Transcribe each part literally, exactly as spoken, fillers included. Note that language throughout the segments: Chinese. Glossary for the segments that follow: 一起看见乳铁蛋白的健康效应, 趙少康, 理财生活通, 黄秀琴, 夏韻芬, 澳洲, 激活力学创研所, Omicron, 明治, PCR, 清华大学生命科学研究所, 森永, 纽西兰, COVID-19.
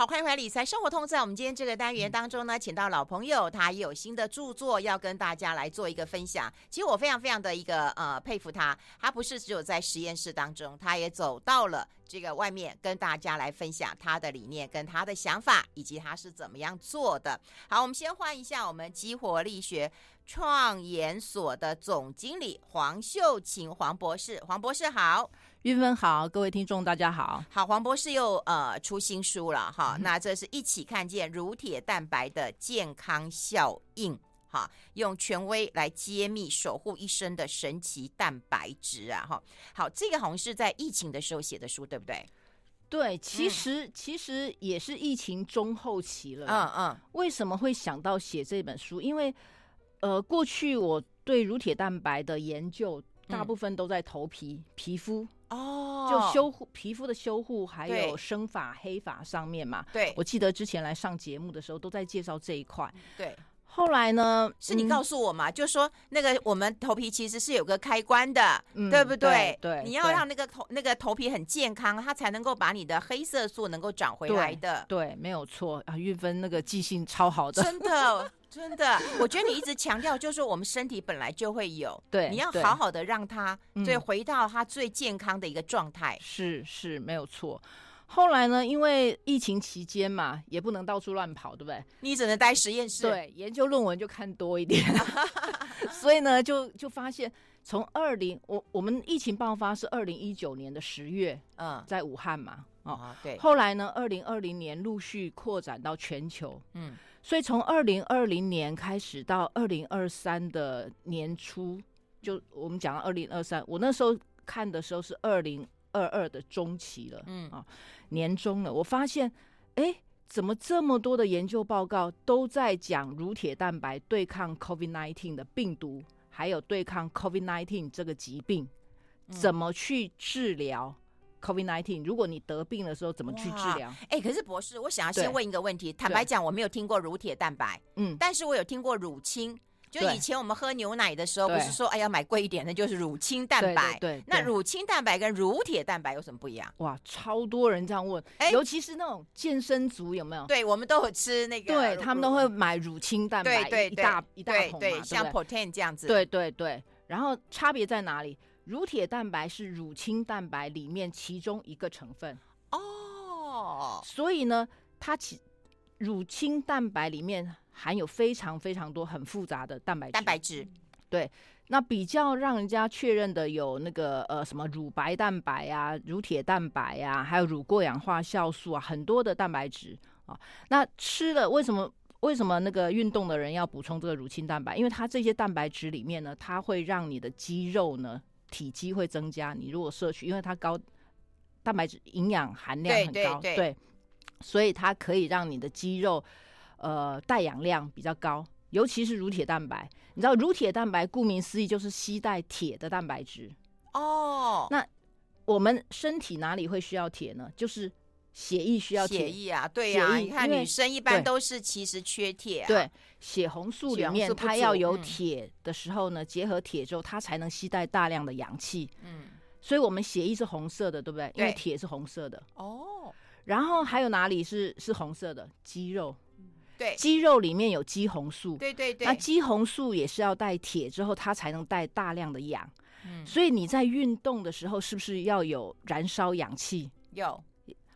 好，欢迎回来理财生活通。在我们今天这个单元当中呢，请到老朋友，他也有新的著作要跟大家来做一个分享。其实我非常非常的一个呃佩服他，他不是只有在实验室当中，他也走到了这个外面跟大家来分享他的理念跟他的想法，以及他是怎么样做的。好，我们先换一下我们激活力学创研所的总经理黄秀琴黄博士。黄博士好。韵芬好，各位听众大家好。好，黄博士又呃出新书了哈、嗯，那这是一起看见乳铁蛋白的健康效应哈，用权威来揭秘守护一生的神奇蛋白质啊哈。好，这个好像是在疫情的时候写的书，对不对？对，其实、嗯、其实也是疫情中后期了。嗯嗯，为什么会想到写这本书？因为呃，过去我对乳铁蛋白的研究，大部分都在头皮、嗯、皮肤。哦、oh, ，就修护皮肤的修护，还有生发、黑发上面嘛。对，我记得之前来上节目的时候，都在介绍这一块。对，后来呢，是你告诉我嘛，嗯、就说那个我们头皮其实是有个开关的，嗯、对不对？ 对, 对，你要让那个头那个头皮很健康，它才能够把你的黑色素能够长回来的。对，对没有错啊，韵芬那个记性超好的，真的。真的，我觉得你一直强调，就是我们身体本来就会有，对，你要好好的让它对回到它最健康的一个状态。嗯、是是，没有错。后来呢，因为疫情期间嘛，也不能到处乱跑，对不对？你只能待实验室，对，研究论文就看多一点。所以呢，就就发现，从二零我我们疫情爆发是二零一九年的十月，嗯，在武汉嘛。哦啊、对，后来呢？二零二零年陆续扩展到全球，嗯，所以从二零二零年开始到二零二三的年初，就我们讲到二零二三，我那时候看的时候是二零二二的中期了，嗯啊，年中了，我发现，哎，怎么这么多的研究报告都在讲乳铁蛋白对抗 COVID 十九 的病毒，还有对抗 COVID 十九 这个疾病，怎么去治疗？嗯COVID 十九 如果你得病的时候怎么去治疗、欸、可是博士我想要先问一个问题，坦白讲我没有听过乳铁蛋白、嗯、但是我有听过乳清，就以前我们喝牛奶的时候不是说哎呀买贵一点的就是乳清蛋白，对对对对，那乳清蛋白跟乳铁蛋白有什么不一样？哇，超多人这样问、欸、尤其是那种健身族有没有？对，我们都有吃那个，对，他们都会买乳清蛋白，对对对，一大一大桶嘛，对对对，像 protein 这样子，对对对，然后差别在哪里？乳铁蛋白是乳清蛋白里面其中一个成分哦， oh. 所以呢，它其乳清蛋白里面含有非常非常多很复杂的蛋白质蛋白质，对，那比较让人家确认的有那个呃什么乳白蛋白啊、乳铁蛋白啊，还有乳过氧化酵素啊，很多的蛋白质啊。那吃了为什么？为什么那个运动的人要补充这个乳清蛋白？因为它这些蛋白质里面呢，它会让你的肌肉呢。体积会增加，你如果摄取，因为它高蛋白质营养含量很高， 对, 对, 对, 对，所以它可以让你的肌肉呃带氧量比较高，尤其是乳铁蛋白。你知道乳铁蛋白顾名思义就是吸带铁的蛋白质哦。那我们身体哪里会需要铁呢？就是血液需要铁，血液啊，对呀、啊，你看女生一般都是其实缺铁、啊，对，血红素里面素它要有铁的时候呢，嗯、结合铁之后，它才能吸带大量的氧气，嗯，所以我们血液是红色的，对不对？对，因为铁是红色的哦。然后还有哪里是是红色的？肌肉，对，肌肉里面有肌红素，对对对，那肌红素也是要带铁之后，它才能带大量的氧，嗯，所以你在运动的时候是不是要有燃烧氧气？有。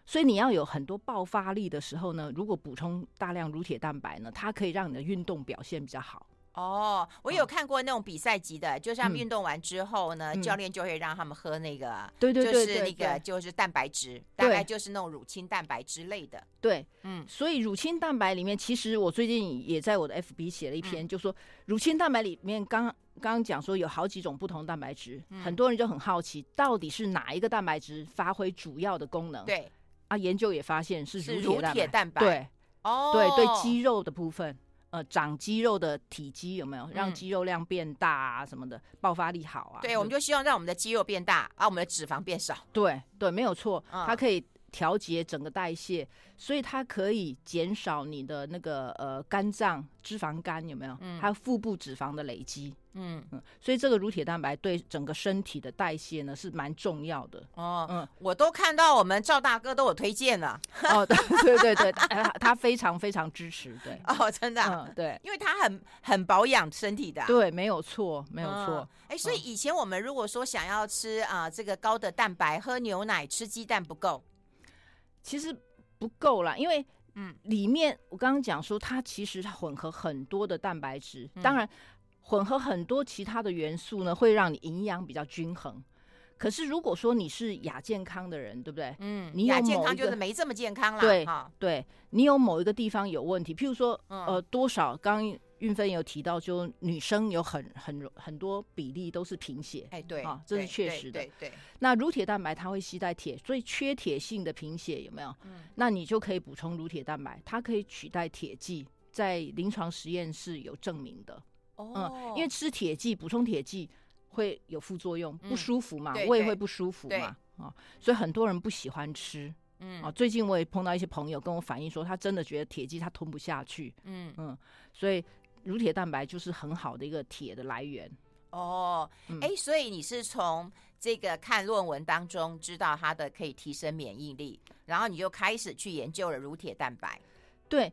所以你要有很多爆发力的时候呢，如果补充大量乳铁蛋白呢，它可以让你的运动表现比较好。哦，我有看过那种比赛级的，嗯、就是他们运动完之后呢，嗯、教练就会让他们喝那个，对对对对对，就是那个就是蛋白质，大概就是那种乳清蛋白之类的。对，嗯，所以乳清蛋白里面，其实我最近也在我的 F B 写了一篇，嗯、就说乳清蛋白里面刚刚刚讲说有好几种不同蛋白质，嗯、很多人就很好奇，到底是哪一个蛋白质发挥主要的功能？对。啊，研究也发现是乳铁蛋白，对，哦，对对，肌肉的部分，呃，长肌肉的体积有没有让肌肉量变大啊什么的，爆发力好啊？对，我们就希望让我们的肌肉变大，啊，我们的脂肪变少。对对，没有错，它可以调节整个代谢，所以它可以减少你的那个呃肝脏脂肪肝有没有、嗯、还有腹部脂肪的累积。嗯, 嗯，所以这个乳铁蛋白对整个身体的代谢呢是蛮重要的哦。嗯，我都看到我们赵大哥都有推荐了。哦，对对对对，他, 他非常非常支持，对。哦，真的、啊嗯，对，因为他很很保养身体的、啊。对，没有错，没有错。哎、嗯欸，所以以前我们如果说想要吃啊、呃、这个高的蛋白，喝牛奶、吃鸡蛋不够，其实不够啦，因为。嗯，里面我刚刚讲说它其实混合很多的蛋白质、嗯、当然混合很多其他的元素呢会让你营养比较均衡，可是如果说你是亚健康的人对不对，嗯，你亚健康就是没这么健康啦，对、哦、对，你有某一个地方有问题，譬如说、嗯、呃，多少刚运芬有提到就女生有 很, 很, 很多比例都是贫血、哎、对、啊、这是确实的，对对对对，那乳铁蛋白它会携带铁，所以缺铁性的贫血有没有、嗯、那你就可以补充乳铁蛋白，它可以取代铁剂，在临床实验室有证明的哦、嗯，因为吃铁剂补充铁剂会有副作用、嗯、不舒服嘛，对对，胃会不舒服嘛、啊、所以很多人不喜欢吃、嗯啊、最近我也碰到一些朋友跟我反映说他真的觉得铁剂他吞不下去， 嗯, 嗯所以乳铁蛋白就是很好的一个铁的来源哦、嗯欸，所以你是从这个看论文当中知道它的可以提升免疫力，然后你就开始去研究了乳铁蛋白。对，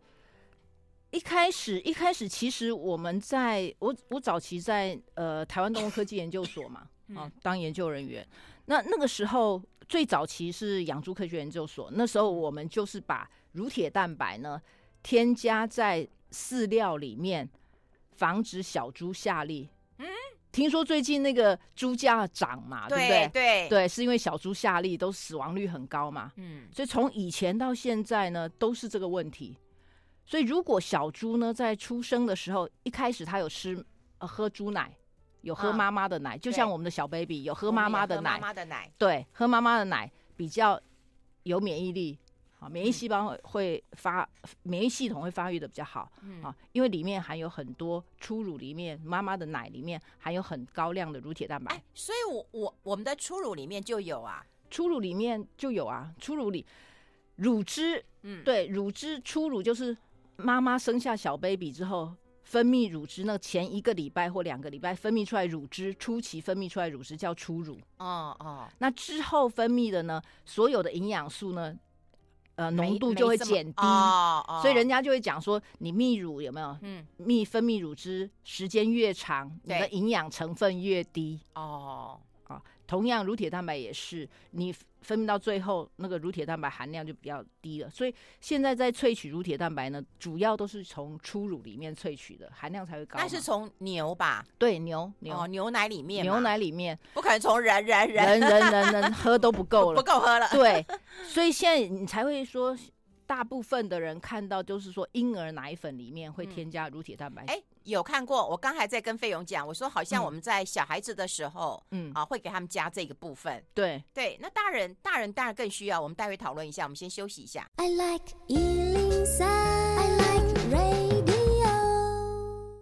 一开始一开始其实我们在 我, 我早期在、呃、台湾动物科技研究所嘛、啊、当研究人员，那那个时候最早期是养猪科学研究所，那时候我们就是把乳铁蛋白呢添加在饲料里面，防止小猪下痢。嗯，听说最近那个猪价涨嘛，对不对？对对，是因为小猪下痢，都死亡率很高嘛。嗯，所以从以前到现在呢，都是这个问题。所以如果小猪呢在出生的时候，一开始它有吃、呃、喝猪奶，有喝妈妈的奶、啊，就像我们的小 baby 有喝妈妈的奶，喝妈妈的奶，对，喝妈妈的奶比较有免疫力。啊、免疫细胞会发、嗯、免疫系统会发育的比较好、嗯啊、因为里面含有很多初乳里面妈妈的奶里面含有很高量的乳铁蛋白、哎、所以 我, 我, 我们的初乳里面就有啊，初乳里面就有啊，初乳里乳汁、嗯、对，乳汁，初乳就是妈妈生下小 baby 之后分泌乳汁，那前一个礼拜或两个礼拜分泌出来乳汁，初期分泌出来乳汁叫初乳、哦哦、那之后分泌的呢所有的营养素呢呃，浓度就会减低、哦哦、所以人家就会讲说你泌乳有没有、嗯、泌分泌乳汁时间越长你的营养成分越低、哦啊、同样乳铁蛋白也是，你分泌到最后那个乳铁蛋白含量就比较低了，所以现在在萃取乳铁蛋白呢主要都是从初乳里面萃取的，含量才会高，那是从牛吧，对，牛牛、哦、牛奶里面牛奶里面不可能从人人人人人人喝都不够了不够喝了，对，所以现在你才会说大部分的人看到就是说婴儿奶粉里面会添加乳铁蛋白、嗯欸、有看过，我刚才在跟费勇讲，我说好像我们在小孩子的时候、嗯啊、会给他们加这个部分，对对，那大人大人当然更需要，我们待会讨论一下，我们先休息一下。 I like one oh three I like radio。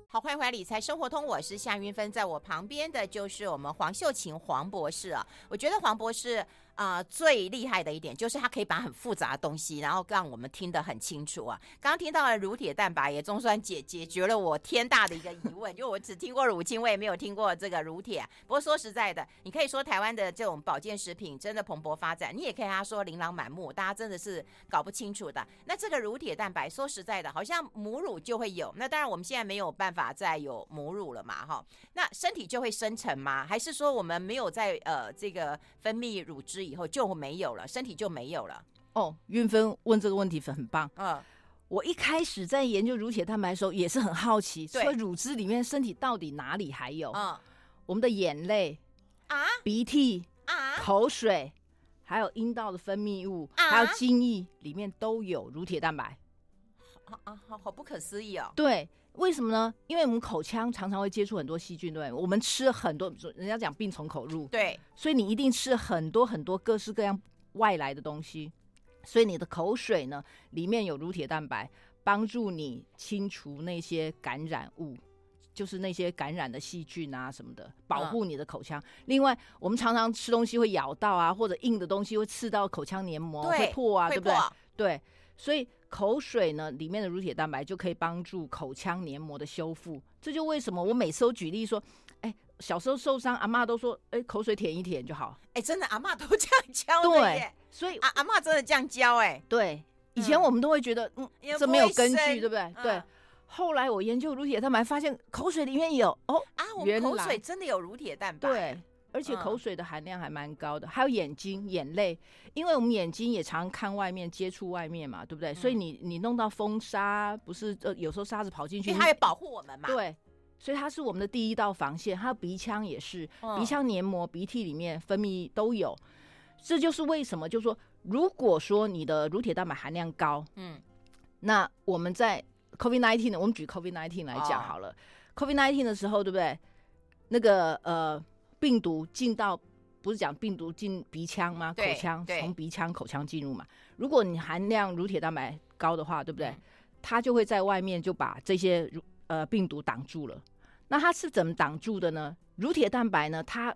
好，欢迎回来理财生活通，我是夏云芬，在我旁边的就是我们黄秀琴黄博士、啊、我觉得黄博士呃、最厉害的一点就是他可以把很复杂的东西然后让我们听得很清楚啊。刚刚听到了乳铁蛋白也总算解解决了我天大的一个疑问，因为我只听过乳清，我也没有听过这个乳铁、啊、不过说实在的，你可以说台湾的这种保健食品真的蓬勃发展，你也可以他说琳琅满目，大家真的是搞不清楚的。那这个乳铁蛋白说实在的好像母乳就会有，那当然我们现在没有办法再有母乳了嘛，齁，那身体就会生成吗？还是说我们没有在、呃、这个分泌乳汁以后就没有了，身体就没有了？哦，韵芬问这个问题很棒。嗯，我一开始在研究乳铁蛋白的时候也是很好奇，说乳汁里面身体到底哪里还有？嗯，我们的眼泪啊、鼻涕啊、口水，还有阴道的分泌物，啊、还有精液里面都有乳铁蛋白。啊，好好不可思议哦！对，为什么呢？因为我们口腔常常会接触很多细菌，对，我们吃很多，人家讲病从口入，对，所以你一定吃很多很多各式各样外来的东西，所以你的口水呢，里面有乳铁蛋白，帮助你清除那些感染物。就是那些感染的细菌啊什么的，保护你的口腔、嗯、另外我们常常吃东西会咬到啊，或者硬的东西会刺到口腔黏膜，会破啊，对不对？对，所以口水呢里面的乳铁蛋白就可以帮助口腔黏膜的修复。这就为什么我每次都举例说，哎、欸，小时候受伤阿嬷都说、欸、口水舔一舔就好。哎、欸，真的阿嬷都这样教的耶。对，所以、啊、阿嬷真的这样教。哎、欸，对，以前我们都会觉得嗯，这没有根据，对不对、嗯、对。后来我研究乳铁蛋白发现口水里面有哦啊，我们口水真的有乳铁蛋白。对，而且口水的含量还蛮高的、嗯、还有眼睛眼泪，因为我们眼睛也常看外面，接触外面嘛，对不对、嗯、所以你你弄到风沙，不是、呃、有时候沙子跑进去，因为它也保护我们嘛。对，所以它是我们的第一道防线。它鼻腔也是、嗯、鼻腔黏膜鼻涕里面分泌都有。这就是为什么就是说，如果说你的乳铁蛋白含量高，嗯，那我们在 COVID 十九 我们举 COVID 十九 来讲好了、哦、COVID 十九 的时候，对不对？那个呃病毒进到，不是讲病毒进鼻腔吗？口腔，从鼻腔口腔进入嘛。如果你含量乳铁蛋白高的话，对不对、嗯、它就会在外面就把这些、呃、病毒挡住了。那它是怎么挡住的呢？乳铁蛋白呢，它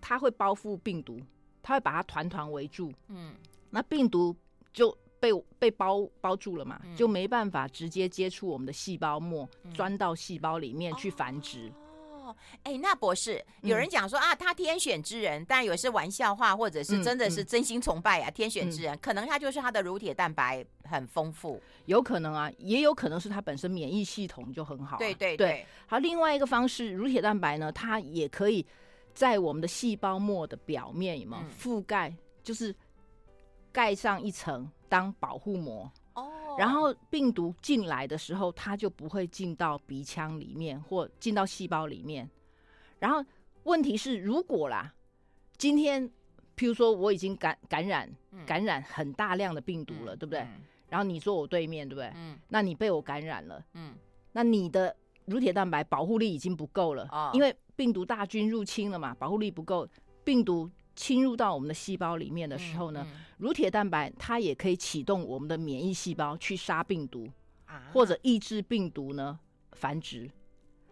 它会包覆病毒，它会把它团团围住、嗯、那病毒就被被 包, 包住了嘛、嗯、就没办法直接接触我们的细胞膜、嗯、钻到细胞里面去繁殖、哦哎、欸，那博士，有人讲说、嗯、啊，他天选之人，当然有些玩笑话，或者是真的是真心崇拜啊、嗯嗯、天选之人，可能他就是他的乳铁蛋白很丰富，有可能啊，也有可能是他本身免疫系统就很好、啊、对对 对, 对。好，另外一个方式，乳铁蛋白呢，它也可以在我们的细胞膜的表面有没有、嗯、覆盖，就是盖上一层当保护膜。然后病毒进来的时候，它就不会进到鼻腔里面或进到细胞里面。然后问题是，如果啦，今天譬如说我已经 感, 感染感染很大量的病毒了、嗯、对不对、嗯、然后你坐我对面，对不对、嗯、那你被我感染了、嗯、那你的乳铁蛋白保护力已经不够了、哦、因为病毒大军入侵了嘛，保护力不够，病毒侵入到我们的细胞里面的时候呢、嗯嗯、乳铁蛋白它也可以启动我们的免疫细胞去杀病毒、啊、或者抑制病毒呢繁殖、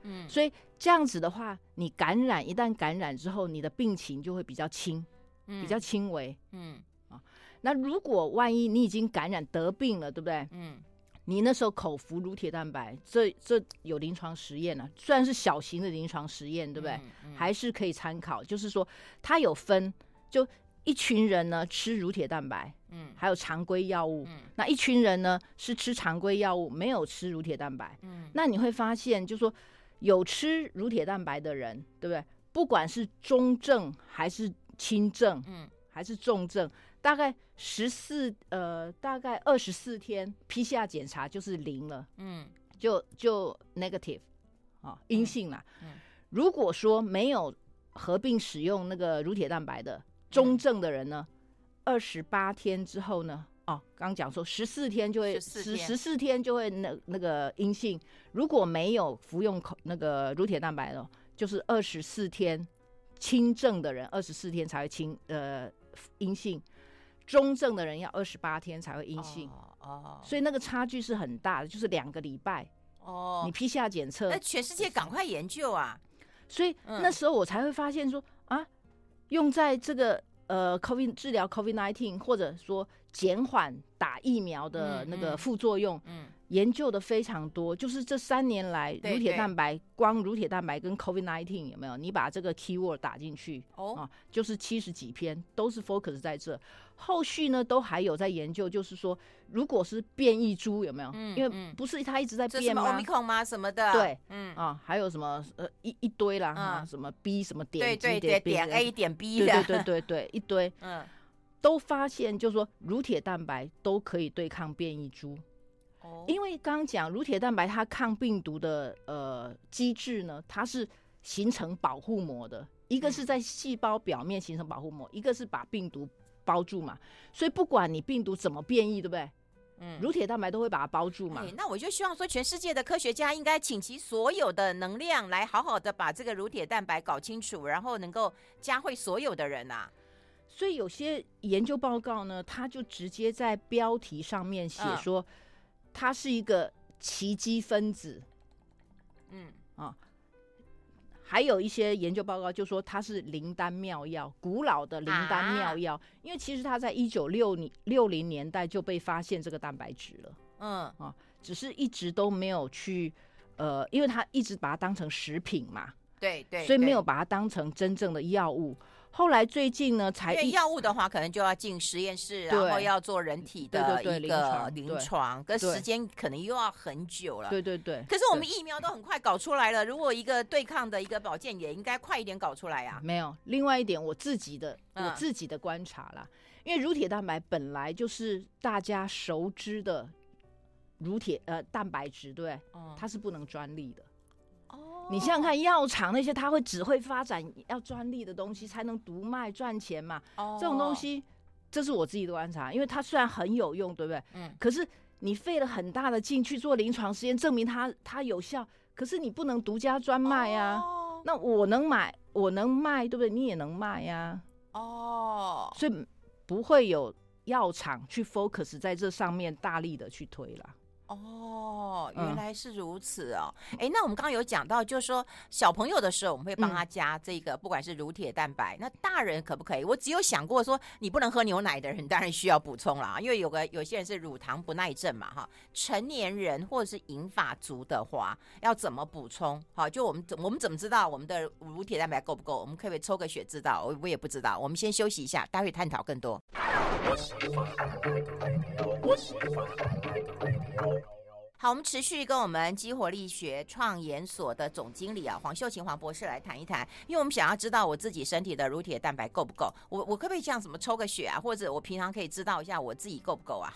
嗯、所以这样子的话，你感染一旦感染之后，你的病情就会比较轻、嗯、比较轻微、嗯啊、那如果万一你已经感染得病了，对不对、嗯、你那时候口服乳铁蛋白，这这有临床实验啊，虽然是小型的临床实验，对不对、嗯嗯、还是可以参考。就是说它有分，就一群人呢吃乳铁蛋白、嗯、还有常规药物、嗯、那一群人呢是吃常规药物没有吃乳铁蛋白、嗯、那你会发现就是说，有吃乳铁蛋白的人，对不对？不管是中症还是轻症、嗯、还是重症，大概十四呃大概二十四天 P C R 检查就是零了，嗯，就就 negative 啊、哦、阴性啦、嗯嗯、如果说没有合并使用那个乳铁蛋白的中症的人呢，二十八天之后呢，哦，刚讲说十四天就会十十四天就会那那个阴性。如果没有服用那个乳铁蛋白了，就是二十四天轻症的人二十四天才会轻呃阴性，中症的人要二十八天才会阴性。哦，哦，所以那个差距是很大的，就是两个礼拜。哦，你 P C R 检测，那全世界赶快研究啊！所以、嗯、那时候我才会发现说啊。用在这个呃 COVID 治疗 COVID 十九 或者说减缓打疫苗的那个副作用、嗯嗯、研究的非常多。就是这三年来，乳铁蛋白，光乳铁蛋白跟 COVID 十九 有没有？你把这个 keyword 打进去、哦啊、就是七十几篇都是 focus 在这。后续呢都还有在研究，就是说如果是变异株有没有？嗯嗯、因为不是它一直在变吗？这什么 Omicron 吗？什么的？对，嗯啊，还有什么呃 一, 一堆啦、嗯啊，什么 B 什么点 G 点 B 点 A 点 B 的，对对对 对, 对一堆，嗯，都发现就是说乳铁蛋白都可以对抗变异株。哦，因为刚刚讲乳铁蛋白它抗病毒的呃机制呢，它是形成保护膜的，一个是在细胞表面形成保护膜，嗯、一个是把病毒包住嘛，所以不管你病毒怎么变异，对不对？嗯，乳铁蛋白都会把它包住嘛。欸、那我就希望说，全世界的科学家应该倾其所有的能量来好好的把这个乳铁蛋白搞清楚，然后能够加惠所有的人啊。所以有些研究报告呢，它就直接在标题上面写说，嗯、它是一个奇迹分子。嗯啊，还有一些研究报告就说它是灵丹妙药，古老的灵丹妙药、啊、因为其实它在一九六零年代就被发现这个蛋白质了，嗯、啊、只是一直都没有去呃，因为它一直把它当成食品嘛， 对, 对对，所以没有把它当成真正的药物。后来最近呢，才因为药物的话，可能就要进实验室，然后要做人体的一个临床，跟时间可能又要很久了。对对对。可是我们疫苗都很快搞出来了，如果一个对抗的一个保健也应该快一点搞出来啊。没有，另外一点我自己的我自己的观察啦，嗯、因为乳铁蛋白本来就是大家熟知的乳铁呃蛋白质，对，嗯、它是不能专利的。你想想看，药厂那些他会只会发展要专利的东西才能独卖赚钱嘛、哦、这种东西，这是我自己的观察，因为它虽然很有用，对不对、嗯、可是你费了很大的劲去做临床实验证明它它有效，可是你不能独家专卖啊、哦、那我能买我能卖，对不对？你也能卖啊，哦，所以不会有药厂去 focus 在这上面大力的去推啦。哦，原来是如此哦。哎、嗯，那我们刚刚有讲到，就是说小朋友的时候，我们会帮他加这个，嗯、不管是乳铁蛋白。那大人可不可以？我只有想过说，你不能喝牛奶的人，当然需要补充啦，因为有个有些人是乳糖不耐症嘛，哈。成年人或者是银发族的话，要怎么补充？好，就我们我们怎么知道我们的乳铁蛋白够不够？我们可不可以抽个血知道？我我也不知道。我们先休息一下，待会探讨更多。好，我们持续跟我们激活力学创研所的总经理啊黄秀琴黄博士来谈一谈，因为我们想要知道我自己身体的乳铁蛋白够不够，我我可不可以像什么抽个血啊，或者我平常可以知道一下我自己够不够啊？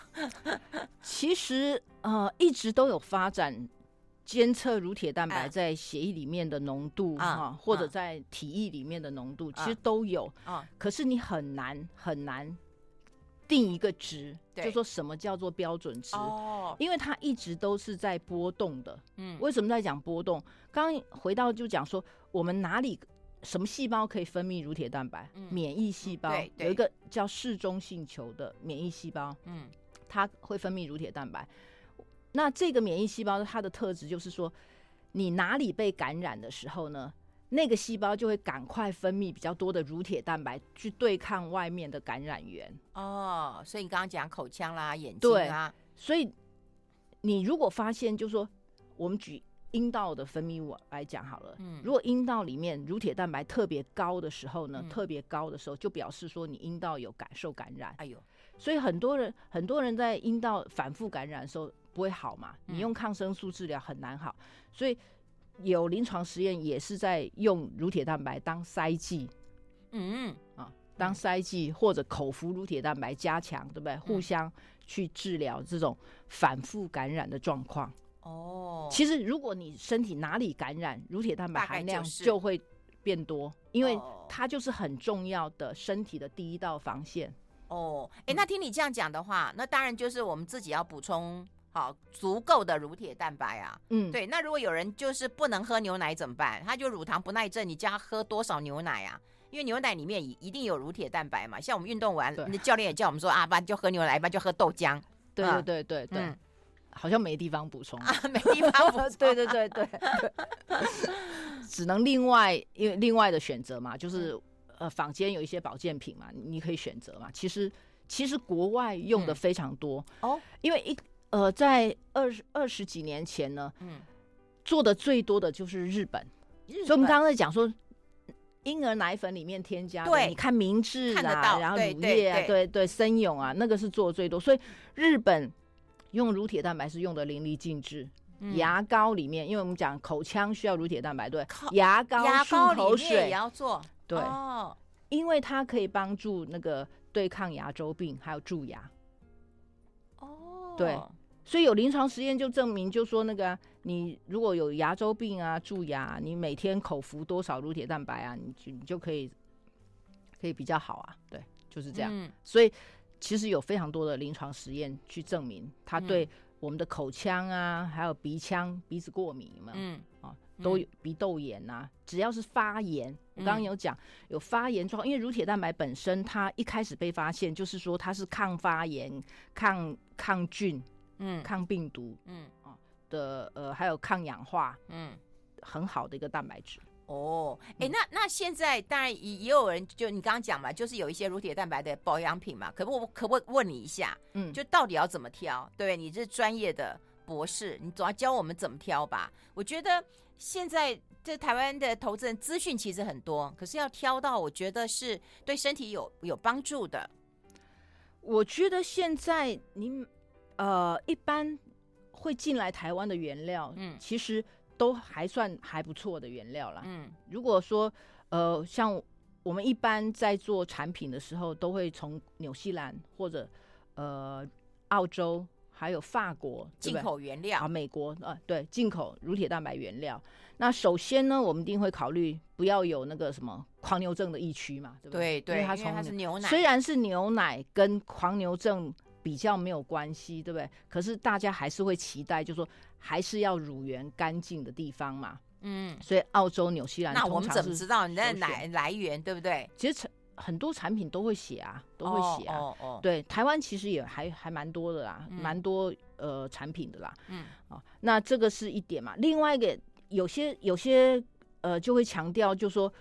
其实呃一直都有发展监测乳铁蛋白在血液里面的浓度、啊啊、或者在体液里面的浓度、啊、其实都有、啊、可是你很难很难定一个值，就说什么叫做标准值、哦、因为它一直都是在波动的、嗯、为什么在讲波动？刚回到就讲说我们哪里什么细胞可以分泌乳铁蛋白、嗯、免疫细胞、嗯、有一个叫嗜中性球的免疫细胞、嗯、它会分泌乳铁蛋白。那这个免疫细胞它的特质就是说，你哪里被感染的时候呢，那个细胞就会赶快分泌比较多的乳铁蛋白去对抗外面的感染源。哦，所以你刚刚讲口腔啦、眼睛啦，对，所以你如果发现，就是说我们举阴道的分泌物来讲好了、嗯、如果阴道里面乳铁蛋白特别高的时候呢、嗯、特别高的时候就表示说你阴道有感受感染。哎呦，所以很多人很多人在阴道反复感染的时候不会好嘛，你用抗生素治疗很难好、嗯、所以有临床实验也是在用乳铁蛋白当塞剂，嗯啊，当塞剂或者口服乳铁蛋白加强，对不对？互相去治疗这种反复感染的状况。哦，其实如果你身体哪里感染，乳铁蛋白含量就会变多，因为它就是很重要的身体的第一道防线。哦，哎，那听你这样讲的话，那当然就是我们自己要补充。好，足够的乳铁蛋白啊，嗯，对。那如果有人就是不能喝牛奶怎么办？他就乳糖不耐症，你叫他喝多少牛奶啊？因为牛奶里面一定有乳铁蛋白嘛。像我们运动完，教练也叫我们说啊，不然就喝牛奶，不然就喝豆浆。对对对对对，嗯、好像没地方补充啊，没地方补充。对对对对，只能另外因为另外的选择嘛，就是呃，坊间有一些保健品嘛，你可以选择嘛。其实其实国外用的非常多、嗯、哦，因为一。呃，在二十二十几年前呢、嗯，做的最多的就是日本，日本所以我们刚刚在讲说，婴儿奶粉里面添加的，对，你看明治啊，看得到，然后乳液啊，对 对, 对, 对森永啊，那个是做的最多，所以日本用乳铁蛋白是用的淋漓尽致。嗯、牙膏里面，因为我们讲口腔需要乳铁蛋白，对，牙膏、漱口水也要做，对、哦，因为它可以帮助那个对抗牙周病，还有蛀牙。哦，对。所以有临床实验就证明，就说那个、啊、你如果有牙周病啊、蛀牙、啊，你每天口服多少乳铁蛋白啊，你就你就可以可以比较好啊。对，就是这样。嗯、所以其实有非常多的临床实验去证明，它对我们的口腔啊，还有鼻腔、鼻子过敏嘛，嗯啊，都有鼻窦炎啊，只要是发炎，我刚刚有讲有发炎状况，因为乳铁蛋白本身它一开始被发现就是说它是抗发炎、抗抗菌。嗯，抗病毒，嗯、啊、的呃，还有抗氧化，嗯，很好的一个蛋白质。哦，哎、欸，那那现在当然也有人，就你刚刚讲嘛，就是有一些乳铁蛋白的保养品嘛，可不我可不可以问你一下，嗯，就到底要怎么挑？对，你是专业的博士，你总要教我们怎么挑吧？我觉得现在这台湾的投资人资讯其实很多，可是要挑到我觉得是对身体有有帮助的。我觉得现在你呃一般会进来台湾的原料，嗯，其实。都还算还不错的原料啦。嗯，如果说呃，像我们一般在做产品的时候，都会从纽西兰或者呃澳洲还有法国进口原料啊，美国啊，对，进口乳铁蛋白原料。那首先呢，我们一定会考虑不要有那个什么狂牛症的疫区嘛，对不对？对对，因为它从因为它是牛奶，虽然是牛奶跟狂牛症。比较没有关系，对不对？可是大家还是会期待，就是说还是要乳源干净的地方嘛。嗯，所以澳洲、纽西兰，那我们怎么知道你的来来源，对不对？其实很多产品都会写啊，都会写啊。哦哦哦、对，台湾其实也还还蛮多的啦，蛮、嗯、多呃产品的啦。嗯、哦，那这个是一点嘛。另外一个，有些有些呃就会强调，就说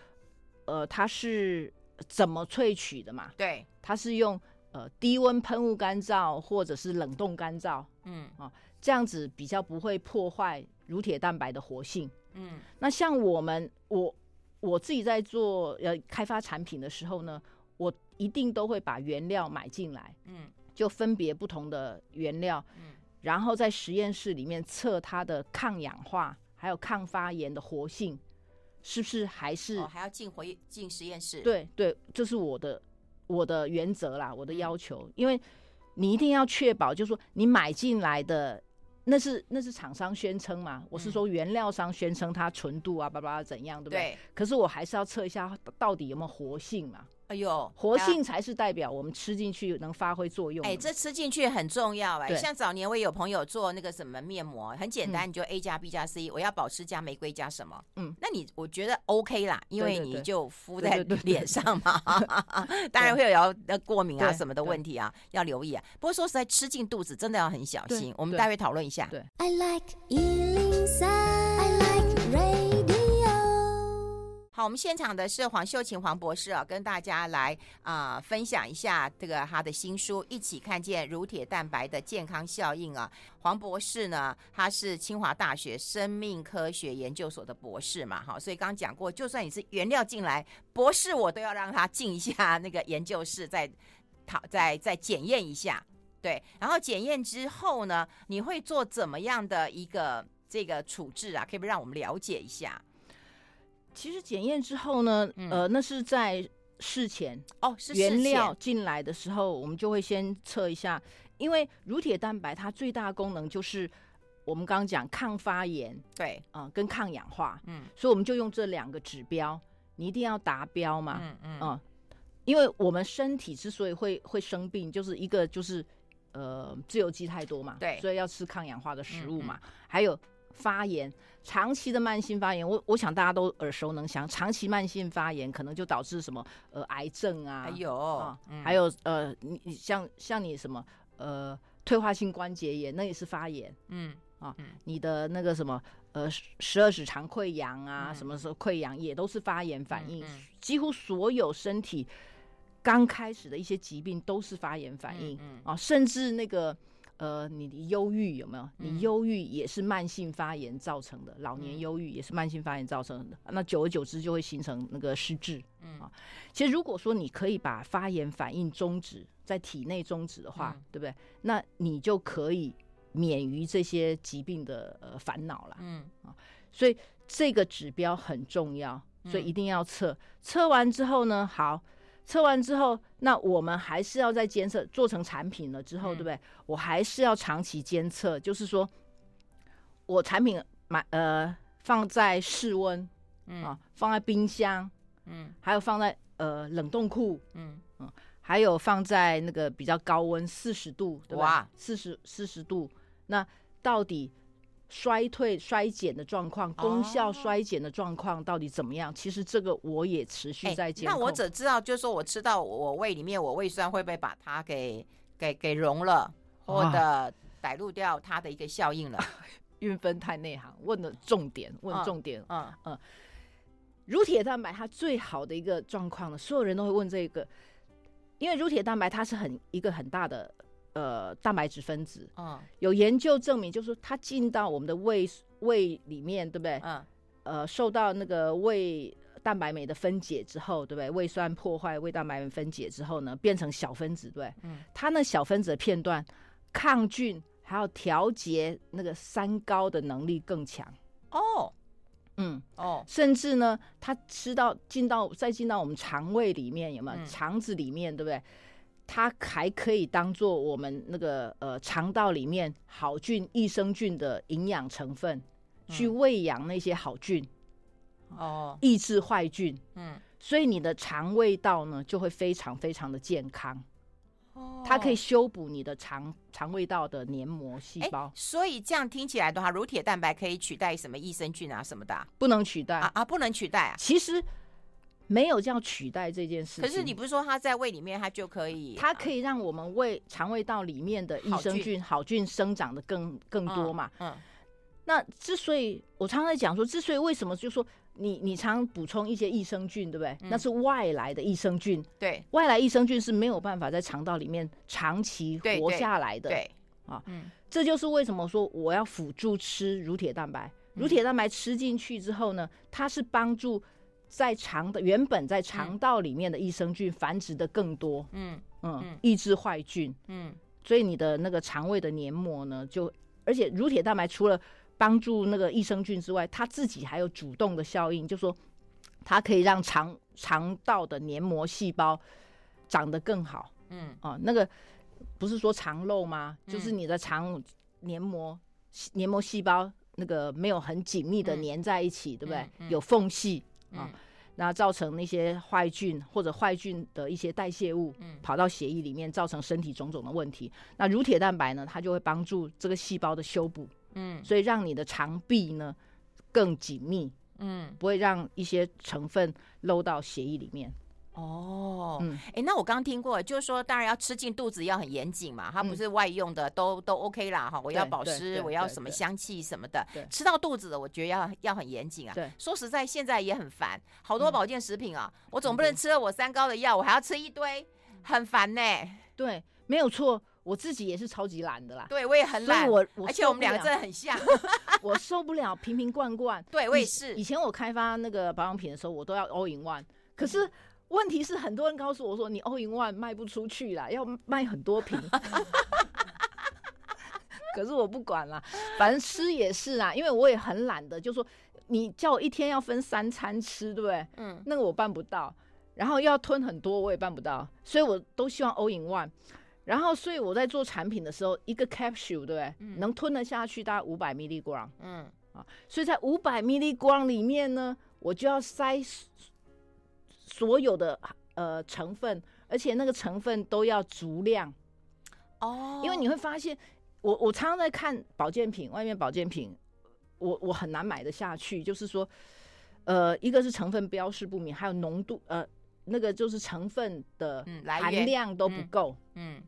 呃它是怎么萃取的嘛？对，它是用。呃，低温喷雾干燥或者是冷冻干燥，嗯啊，这样子比较不会破坏乳铁蛋白的活性，嗯。那像我们我我自己在做呃开发产品的时候呢，我一定都会把原料买进来，嗯，就分别不同的原料，嗯，然后在实验室里面测它的抗氧化还有抗发炎的活性，是不是还是哦还要进回进实验室？对对，这是我的。我的原则啦，我的要求，因为你一定要确保，就是说你买进来的那是那是厂商宣称嘛，我是说原料商宣称它纯度啊，巴拉怎样，对不对？对。可是我还是要测一下到底有没有活性嘛。哎呦，活性才是代表我们吃进去能发挥作用。哎，这吃进去很重要哎、欸。像早年我有朋友做那个什么面膜，很简单，嗯、你就 A 加 B 加 C， 我要保湿加玫瑰加什么？嗯，那你我觉得 OK 啦，因为你就敷在脸上嘛，对对对对当然会有过敏啊什么的问题啊，要留意啊。不过说实在，吃进肚子真的要很小心。我们待会讨论一下。对。I like one oh three, I like radio.好，我们现场的是黄秀琴黄博士啊，跟大家来啊、呃、分享一下这个他的新书《一起看见乳铁蛋白的健康效应》啊。黄博士呢，他是清华大学生命科学研究所的博士嘛，好，所以刚刚讲过，就算你是原料进来，博士我都要让他进一下那个研究室再，再再再检验一下，对，然后检验之后呢，你会做怎么样的一个这个处置啊？可不可以让我们了解一下？其实检验之后呢、嗯，呃，那是在事前哦，是事前原料进来的时候，我们就会先测一下，因为乳铁蛋白它最大的功能就是我们刚刚讲抗发炎，对啊、呃，跟抗氧化，嗯，所以我们就用这两个指标，你一定要达标嘛，嗯嗯、呃，因为我们身体之所以会会生病，就是一个就是呃自由基太多嘛，对，所以要吃抗氧化的食物嘛，嗯嗯还有。发炎，长期的慢性发炎，我我想大家都耳熟能详。长期慢性发炎可能就导致什么呃癌症啊，还有、啊嗯、还有呃你像像你什么呃退化性关节炎，那也是发炎，嗯啊嗯，你的那个什么呃十二指肠溃疡啊，嗯、什么时候溃疡也都是发炎反应、嗯嗯，几乎所有身体刚开始的一些疾病都是发炎反应、嗯嗯、啊，甚至那个。呃，你的忧郁有没有？你忧郁也是慢性发炎造成的，嗯、老年忧郁也是慢性发炎造成的。那久而久之就会形成那个失智。嗯啊，其实如果说你可以把发炎反应终止，在体内终止的话，嗯、对不对？那你就可以免于这些疾病的呃烦恼了。嗯啊，所以这个指标很重要，所以一定要测。嗯、测完之后呢，好。测完之后，那我们还是要再监测，做成产品了之后，嗯、对不对？我还是要长期监测，就是说，我产品买呃放在室温，嗯、啊，放在冰箱，嗯，还有放在呃冷冻库，嗯嗯，还有放在那个比较高温四十度，对吧？四十四十度，那到底衰退衰减的状况，功效衰减的状况到底怎么样、哦、其实这个我也持续在监控、欸、那我只知道就是说我吃到我胃里面我胃酸会不会把它给给给溶了或者逮露掉它的一个效应了、啊、运分太内行问了重点问重点、嗯嗯嗯、乳铁蛋白它最好的一个状况呢，所有人都会问这个，因为乳铁蛋白它是很一个很大的呃蛋白质分子、嗯、有研究证明就是它进到我们的胃胃里面，对不对、嗯、呃受到那个胃蛋白酶的分解之后，对不对？胃酸破坏胃蛋白酶分解之后呢，变成小分子，对、嗯、它那小分子的片段抗菌还有调节那个三高的能力更强哦，嗯哦，甚至呢它吃到进到再进到我们肠胃里面，有没有、嗯、肠子里面，对不对？它还可以当做我们那个呃肠道里面好菌益生菌的营养成分、嗯、去喂养那些好菌哦，抑制坏菌，嗯，所以你的肠胃道呢就会非常非常的健康哦，它可以修补你的肠肠胃道的黏膜细胞。所以这样听起来的话，乳铁蛋白可以取代什么益生菌啊什么的、啊？不能取代 啊, 啊，不能取代啊。其实没有这样取代这件事情。可是你不是说它在胃里面，它就可以？它可以让我们胃肠胃道里面的益生菌、好 菌, 好菌生长的更更多嘛？嗯。嗯，那之所以我常常在讲说，之所以为什么就说你你常补充一些益生菌，对不对、嗯、那是外来的益生菌，对，外来益生菌是没有办法在肠道里面长期活下来的， 对, 对, 对啊、嗯，这就是为什么说我要辅助吃乳铁蛋白，乳铁蛋白吃进去之后呢，它是帮助在肠的原本在肠道里面的益生菌繁殖的更多，嗯 嗯, 嗯，抑制坏菌，嗯，所以你的那个肠胃的黏膜呢，就而且乳铁蛋白除了帮助那个益生菌之外，它自己还有主动的效应，就是说它可以让肠肠道的黏膜细胞长得更好。嗯，哦、啊，那个不是说肠漏吗？嗯、就是你的肠黏膜黏膜细胞那个没有很紧密的黏在一起，嗯、对不对？嗯嗯、有缝隙啊、嗯，那造成那些坏菌或者坏菌的一些代谢物、嗯、跑到血液里面，造成身体种种的问题。那乳铁蛋白呢，它就会帮助这个细胞的修补。嗯，所以让你的肠壁呢更紧密，嗯，不会让一些成分漏到血液里面。哦，哎、嗯欸，那我刚听过，就是说，当然要吃进肚子要很严谨嘛，它不是外用的、嗯、都都 OK 啦哈。我要保湿，我要什么香气什么的，吃到肚子的我觉得要要很严谨啊。说实在，现在也很烦，好多保健食品啊，嗯、我总不能吃了我三高的药，我还要吃一堆，很烦呢、欸。对，没有错。我自己也是超级懒的啦，对，我也很懒，而且我们两个真的很像。我受不了瓶瓶罐罐，对，我也是。以前我开发那个保养品的时候，我都要 all in one， 可是问题是很多人告诉我说，你 all in one 卖不出去啦，要卖很多瓶。可是我不管啦，反正吃也是啦，因为我也很懒的，就说你叫我一天要分三餐吃，对不对？嗯，那个我办不到，然后要吞很多我也办不到，所以我都希望 all in one。然后所以我在做产品的时候，一个 capsule， 对不对、嗯、能吞得下去大概 五百毫克， 嗯、啊、所以在 五百毫克 里面呢，我就要塞所有的、呃、成分，而且那个成分都要足量哦，因为你会发现 我, 我常常在看保健品，外面保健品 我, 我很难买得下去，就是说呃，一个是成分标示不明，还有浓度呃，那个就是成分的含量都不够，嗯，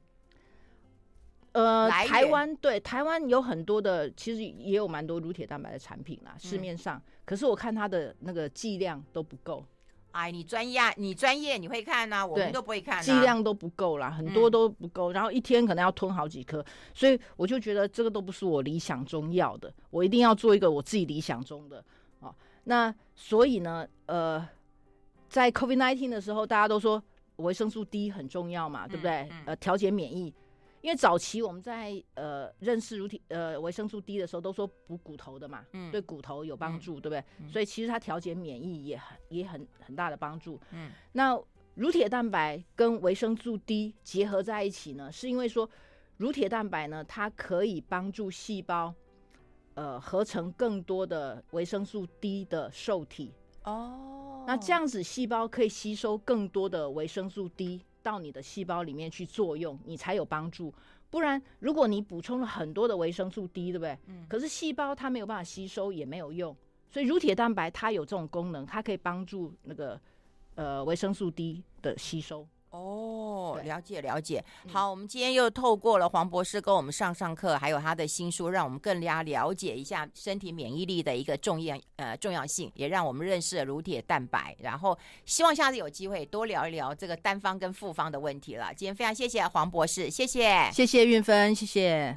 呃，台湾对台湾有很多的，其实也有蛮多乳铁蛋白的产品啦，市面上。嗯、可是我看它的那个剂量都不够。哎，你专业，你专业你会看啊，我们都不会看、啊。剂量都不够啦，很多都不够、嗯，然后一天可能要吞好几颗，所以我就觉得这个都不是我理想中要的，我一定要做一个我自己理想中的啊、哦。那所以呢，呃，在 COVID 十九 的时候，大家都说维生素 D 很重要嘛，嗯、对不对？嗯、呃，调节免疫。因为早期我们在呃认识乳体呃维生素 D 的时候，都说补骨头的嘛，嗯、对骨头有帮助，嗯、对不对、嗯？所以其实它调节免疫也很也很很大的帮助。嗯，那乳铁蛋白跟维生素 D 结合在一起呢，是因为说乳铁蛋白呢，它可以帮助细胞呃合成更多的维生素 D 的受体。哦，那这样子细胞可以吸收更多的维生素 D。到你的细胞里面去作用，你才有帮助。不然，如果你补充了很多的维生素 D， 对不对？嗯、可是细胞它没有办法吸收，也没有用。所以乳铁蛋白它有这种功能，它可以帮助那个呃维生素 D 的吸收。哦。哦，了解了解。好，我们今天又透过了黄博士跟我们上上课，还有他的新书，让我们更加了解一下身体免疫力的一个重要呃重要性，也让我们认识了乳铁蛋白。然后希望下次有机会多聊一聊这个单方跟复方的问题了。今天非常谢谢黄博士，谢谢，谢谢韵芬，谢谢。